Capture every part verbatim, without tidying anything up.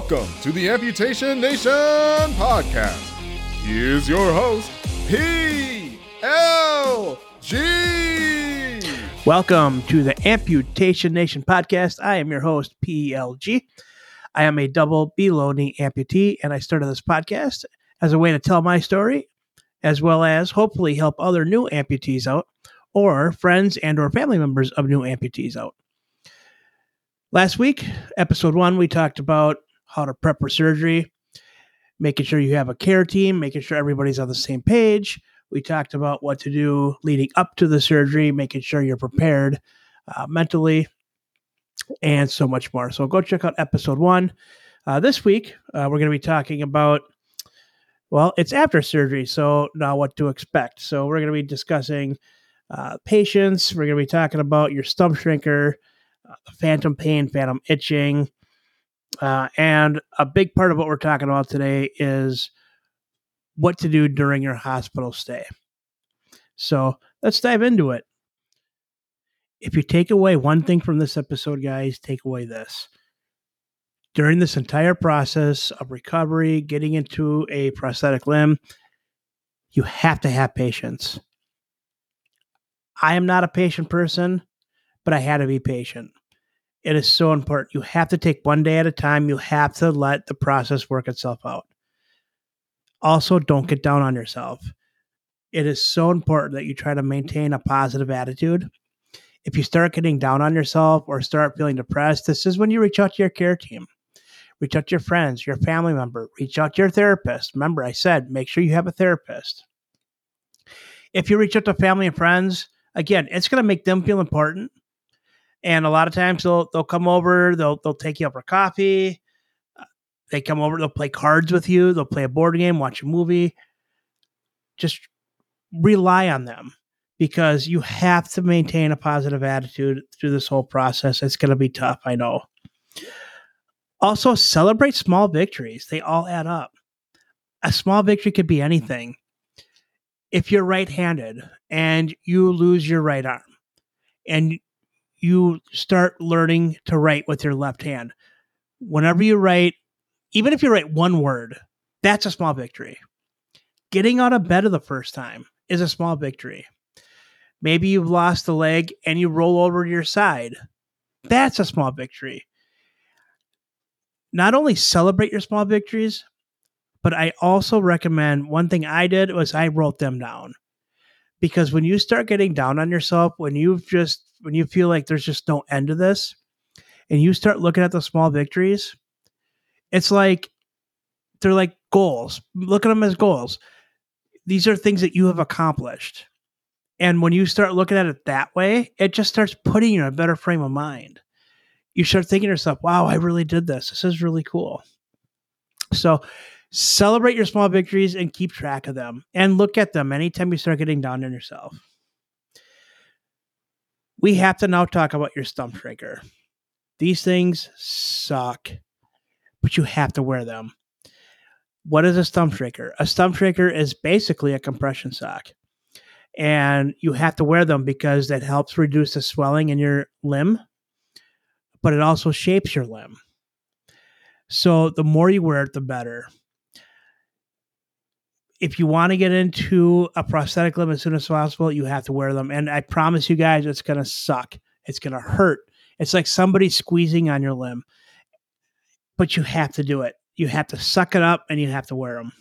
Welcome to the Amputation Nation podcast. Here's your host, P L G. Welcome to the Amputation Nation podcast. I am your host, P L G. I am a double below knee amputee, and I started this podcast as a way to tell my story, as well as hopefully help other new amputees out, or friends and or family members of new amputees out. Last week, episode one, we talked about how to prep for surgery, making sure you have a care team, making sure everybody's on the same page. We talked about what to do leading up to the surgery, making sure you're prepared uh, mentally, and so much more. So go check out episode one. Uh, this week, uh, we're going to be talking about, well, it's after surgery, so now what to expect. So we're going to be discussing uh, patients. We're going to be talking about your stump shrinker, Uh, phantom pain, phantom itching. Uh, and a big part of what we're talking about today is what to do during your hospital stay. So let's dive into it. If you take away one thing from this episode, guys, take away this. During this entire process of recovery, getting into a prosthetic limb, you have to have patience. I am not a patient person, but I had to be patient. It is so important. You have to take one day at a time. You have to let the process work itself out. Also, don't get down on yourself. It is so important that you try to maintain a positive attitude. If you start getting down on yourself or start feeling depressed, this is when you reach out to your care team. Reach out to your friends, your family member. Reach out to your therapist. Remember, I said, make sure you have a therapist. If you reach out to family and friends, again, it's going to make them feel important. And a lot of times they'll they'll come over, they'll they'll take you up for coffee. They come over, they'll play cards with you, they'll play a board game, watch a movie. Just rely on them, because you have to maintain a positive attitude through this whole process. It's going to be tough, I know. Also, celebrate small victories. They all add up. A small victory could be anything. If you're right-handed and you lose your right arm and you start learning to write with your left hand. Whenever you write, even if you write one word, that's a small victory. Getting out of bed for the first time is a small victory. Maybe you've lost a leg and you roll over to your side. That's a small victory. Not only celebrate your small victories, but I also recommend, one thing I did was I wrote them down. Because when you start getting down on yourself, when you've just, when you feel like there's just no end to this, and you start looking at the small victories, it's like, they're like goals. Look at them as goals. These are things that you have accomplished. And when you start looking at it that way, it just starts putting you in a better frame of mind. You start thinking to yourself, wow, I really did this. This is really cool. So celebrate your small victories and keep track of them and look at them anytime you start getting down on yourself. We have to now talk about your stump shrinker. These things suck, but you have to wear them. What is a stump shrinker? A stump shrinker is basically a compression sock, and you have to wear them because that helps reduce the swelling in your limb, but it also shapes your limb. So the more you wear it, the better. If you want to get into a prosthetic limb as soon as possible, you have to wear them. And I promise you guys, it's going to suck. It's going to hurt. It's like somebody squeezing on your limb. But you have to do it. You have to suck it up, and you have to wear them.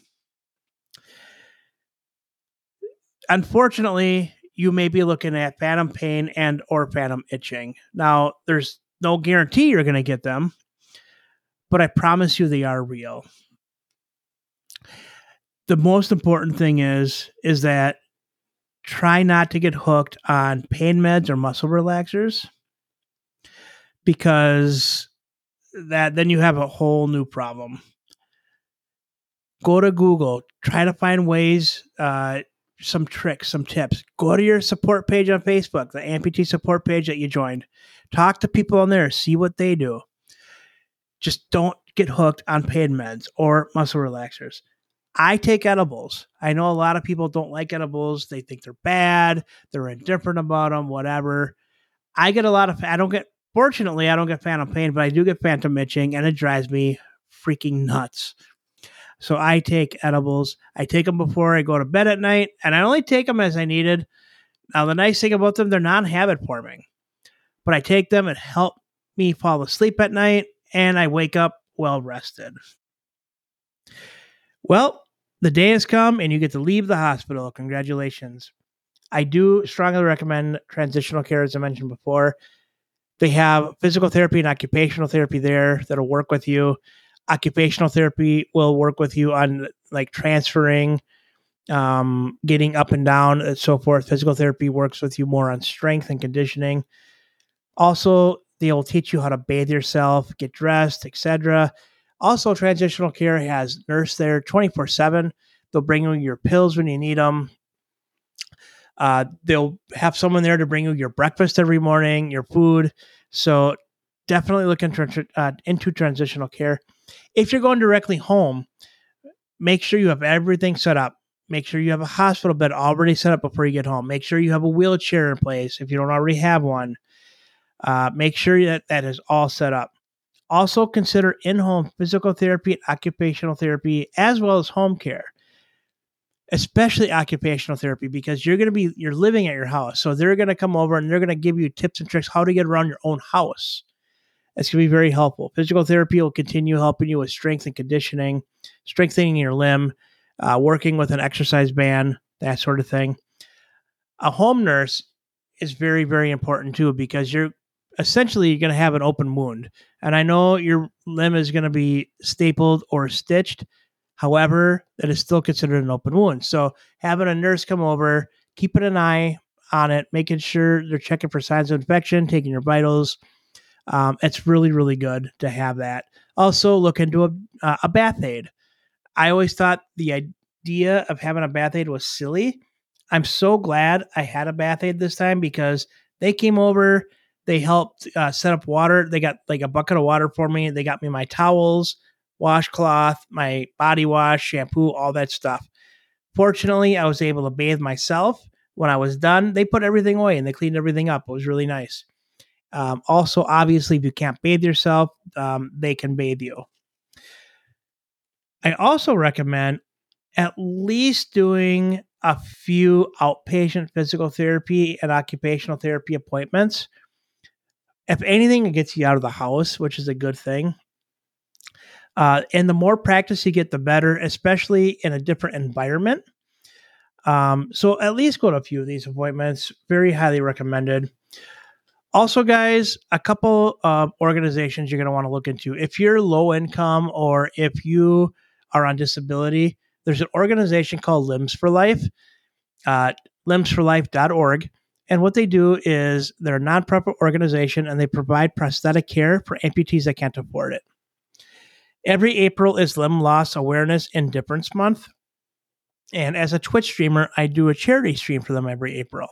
Unfortunately, you may be looking at phantom pain and or phantom itching. Now, there's no guarantee you're going to get them, but I promise you they are real. The most important thing is, is that try not to get hooked on pain meds or muscle relaxers, because that then you have a whole new problem. Go to Google. Try to find ways, uh, some tricks, some tips. Go to your support page on Facebook, the amputee support page that you joined. Talk to people on there. See what they do. Just don't get hooked on pain meds or muscle relaxers. I take edibles. I know a lot of people don't like edibles. They think they're bad. They're indifferent about them, whatever. I get a lot of, I don't get, fortunately, I don't get phantom pain, but I do get phantom itching, and it drives me freaking nuts. So I take edibles. I take them before I go to bed at night, and I only take them as I needed. Now, the nice thing about them, they're non-habit forming, but I take them and help me fall asleep at night, and I wake up well rested. Well, the day has come, and you get to leave the hospital. Congratulations. I do strongly recommend transitional care, as I mentioned before. They have physical therapy and occupational therapy there that'll work with you. Occupational therapy will work with you on like transferring, um, getting up and down, and so forth. Physical therapy works with you more on strength and conditioning. Also, they will teach you how to bathe yourself, get dressed, et cetera. Also, transitional care has nurse there twenty-four seven. They'll bring you your pills when you need them. Uh, they'll have someone there to bring you your breakfast every morning, your food. So definitely look into, uh, into transitional care. If you're going directly home, make sure you have everything set up. Make sure you have a hospital bed already set up before you get home. Make sure you have a wheelchair in place if you don't already have one. Uh, make sure that that is all set up. Also consider in-home physical therapy and occupational therapy, as well as home care, especially occupational therapy, because you're going to be, you're living at your house. So they're going to come over and they're going to give you tips and tricks how to get around your own house. It's going to be very helpful. Physical therapy will continue helping you with strength and conditioning, strengthening your limb, uh, working with an exercise band, that sort of thing. A home nurse is very, very important too, because you're essentially you're going to have an open wound. And I know your limb is going to be stapled or stitched. However, that is still considered an open wound. So having a nurse come over, keeping an eye on it, making sure they're checking for signs of infection, taking your vitals. Um, it's really, really good to have that. Also, look into a, uh, a bath aid. I always thought the idea of having a bath aid was silly. I'm so glad I had a bath aid this time because they came over. They helped uh, set up water. They got like a bucket of water for me. They got me my towels, washcloth, my body wash, shampoo, all that stuff. Fortunately, I was able to bathe myself. When I was done, they put everything away and they cleaned everything up. It was really nice. Um, also, obviously, if you can't bathe yourself, um, they can bathe you. I also recommend at least doing a few outpatient physical therapy and occupational therapy appointments. If anything, it gets you out of the house, which is a good thing. Uh, and the more practice you get, the better, especially in a different environment. Um, so at least go to a few of these appointments. Very highly recommended. Also, guys, a couple of organizations you're going to want to look into. If you're low income or if you are on disability, there's an organization called Limbs for Life, uh, limbs for life dot org. And what they do is they're a nonprofit organization and they provide prosthetic care for amputees that can't afford it. Every April is Limb Loss Awareness and Difference Month. And as a Twitch streamer, I do a charity stream for them every April.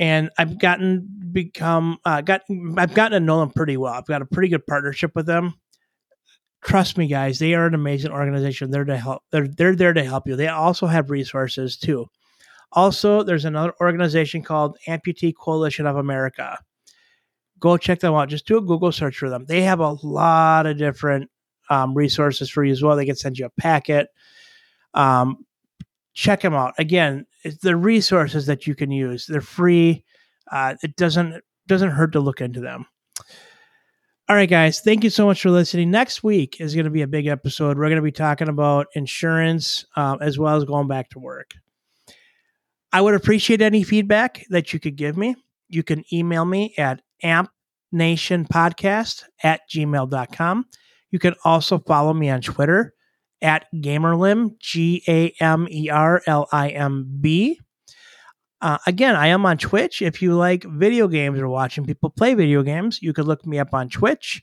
And I've gotten become uh, got I've gotten to know them pretty well. I've got a pretty good partnership with them. Trust me, guys, they are an amazing organization. They're to help. They're they're there to help you. They also have resources too. Also, there's another organization called Amputee Coalition of America. Go check them out. Just do a Google search for them. They have a lot of different um, resources for you as well. They can send you a packet. Um, check them out. Again, it's the resources that you can use. They're free. Uh, it doesn't doesn't hurt to look into them. All right, guys. Thank you so much for listening. Next week is going to be a big episode. We're going to be talking about insurance uh, as well as going back to work. I would appreciate any feedback that you could give me. You can email me at amp nation podcast at gmail dot com. You can also follow me on Twitter at GamerLimb, G A M E R L I M B. Uh, again, I am on Twitch. If you like video games or watching people play video games, you can look me up on Twitch.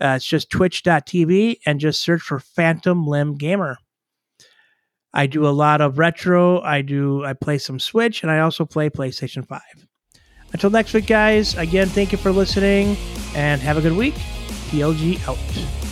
Uh, it's just twitch dot t v and just search for Phantom Limb Gamer. I do a lot of retro. I do. I play some Switch, and I also play PlayStation five. Until next week, guys, again, thank you for listening, and have a good week. P L G out.